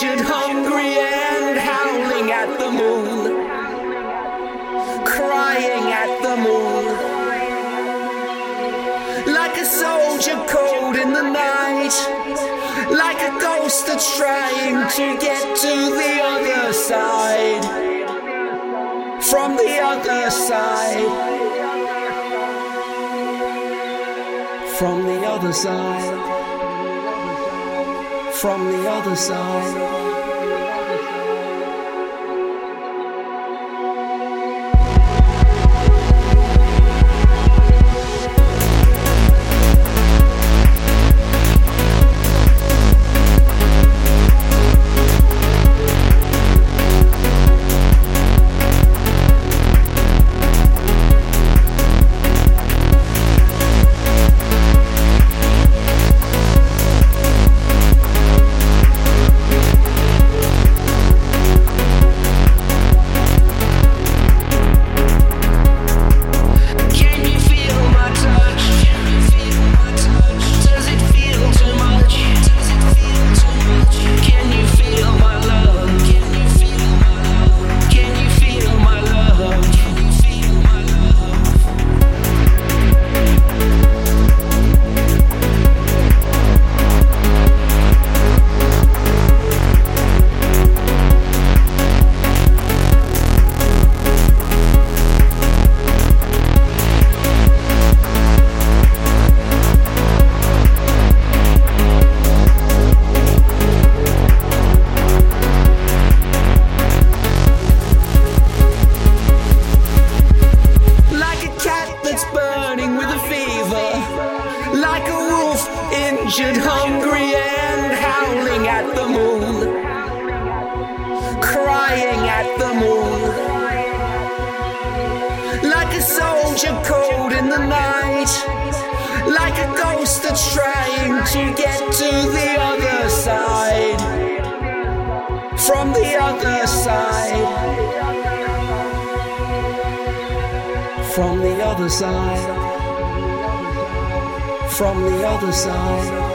vision, hungry and howling at the moon, crying at the moon, like a soldier cold in the night, like a ghost that's trying to get to the other side, from the other side, from the other side. From the other side. Hungry and howling at the moon, crying at the moon, like a soldier cold in the night, like a ghost that's trying to get to the other side, from the other side, from the other side, from the other side.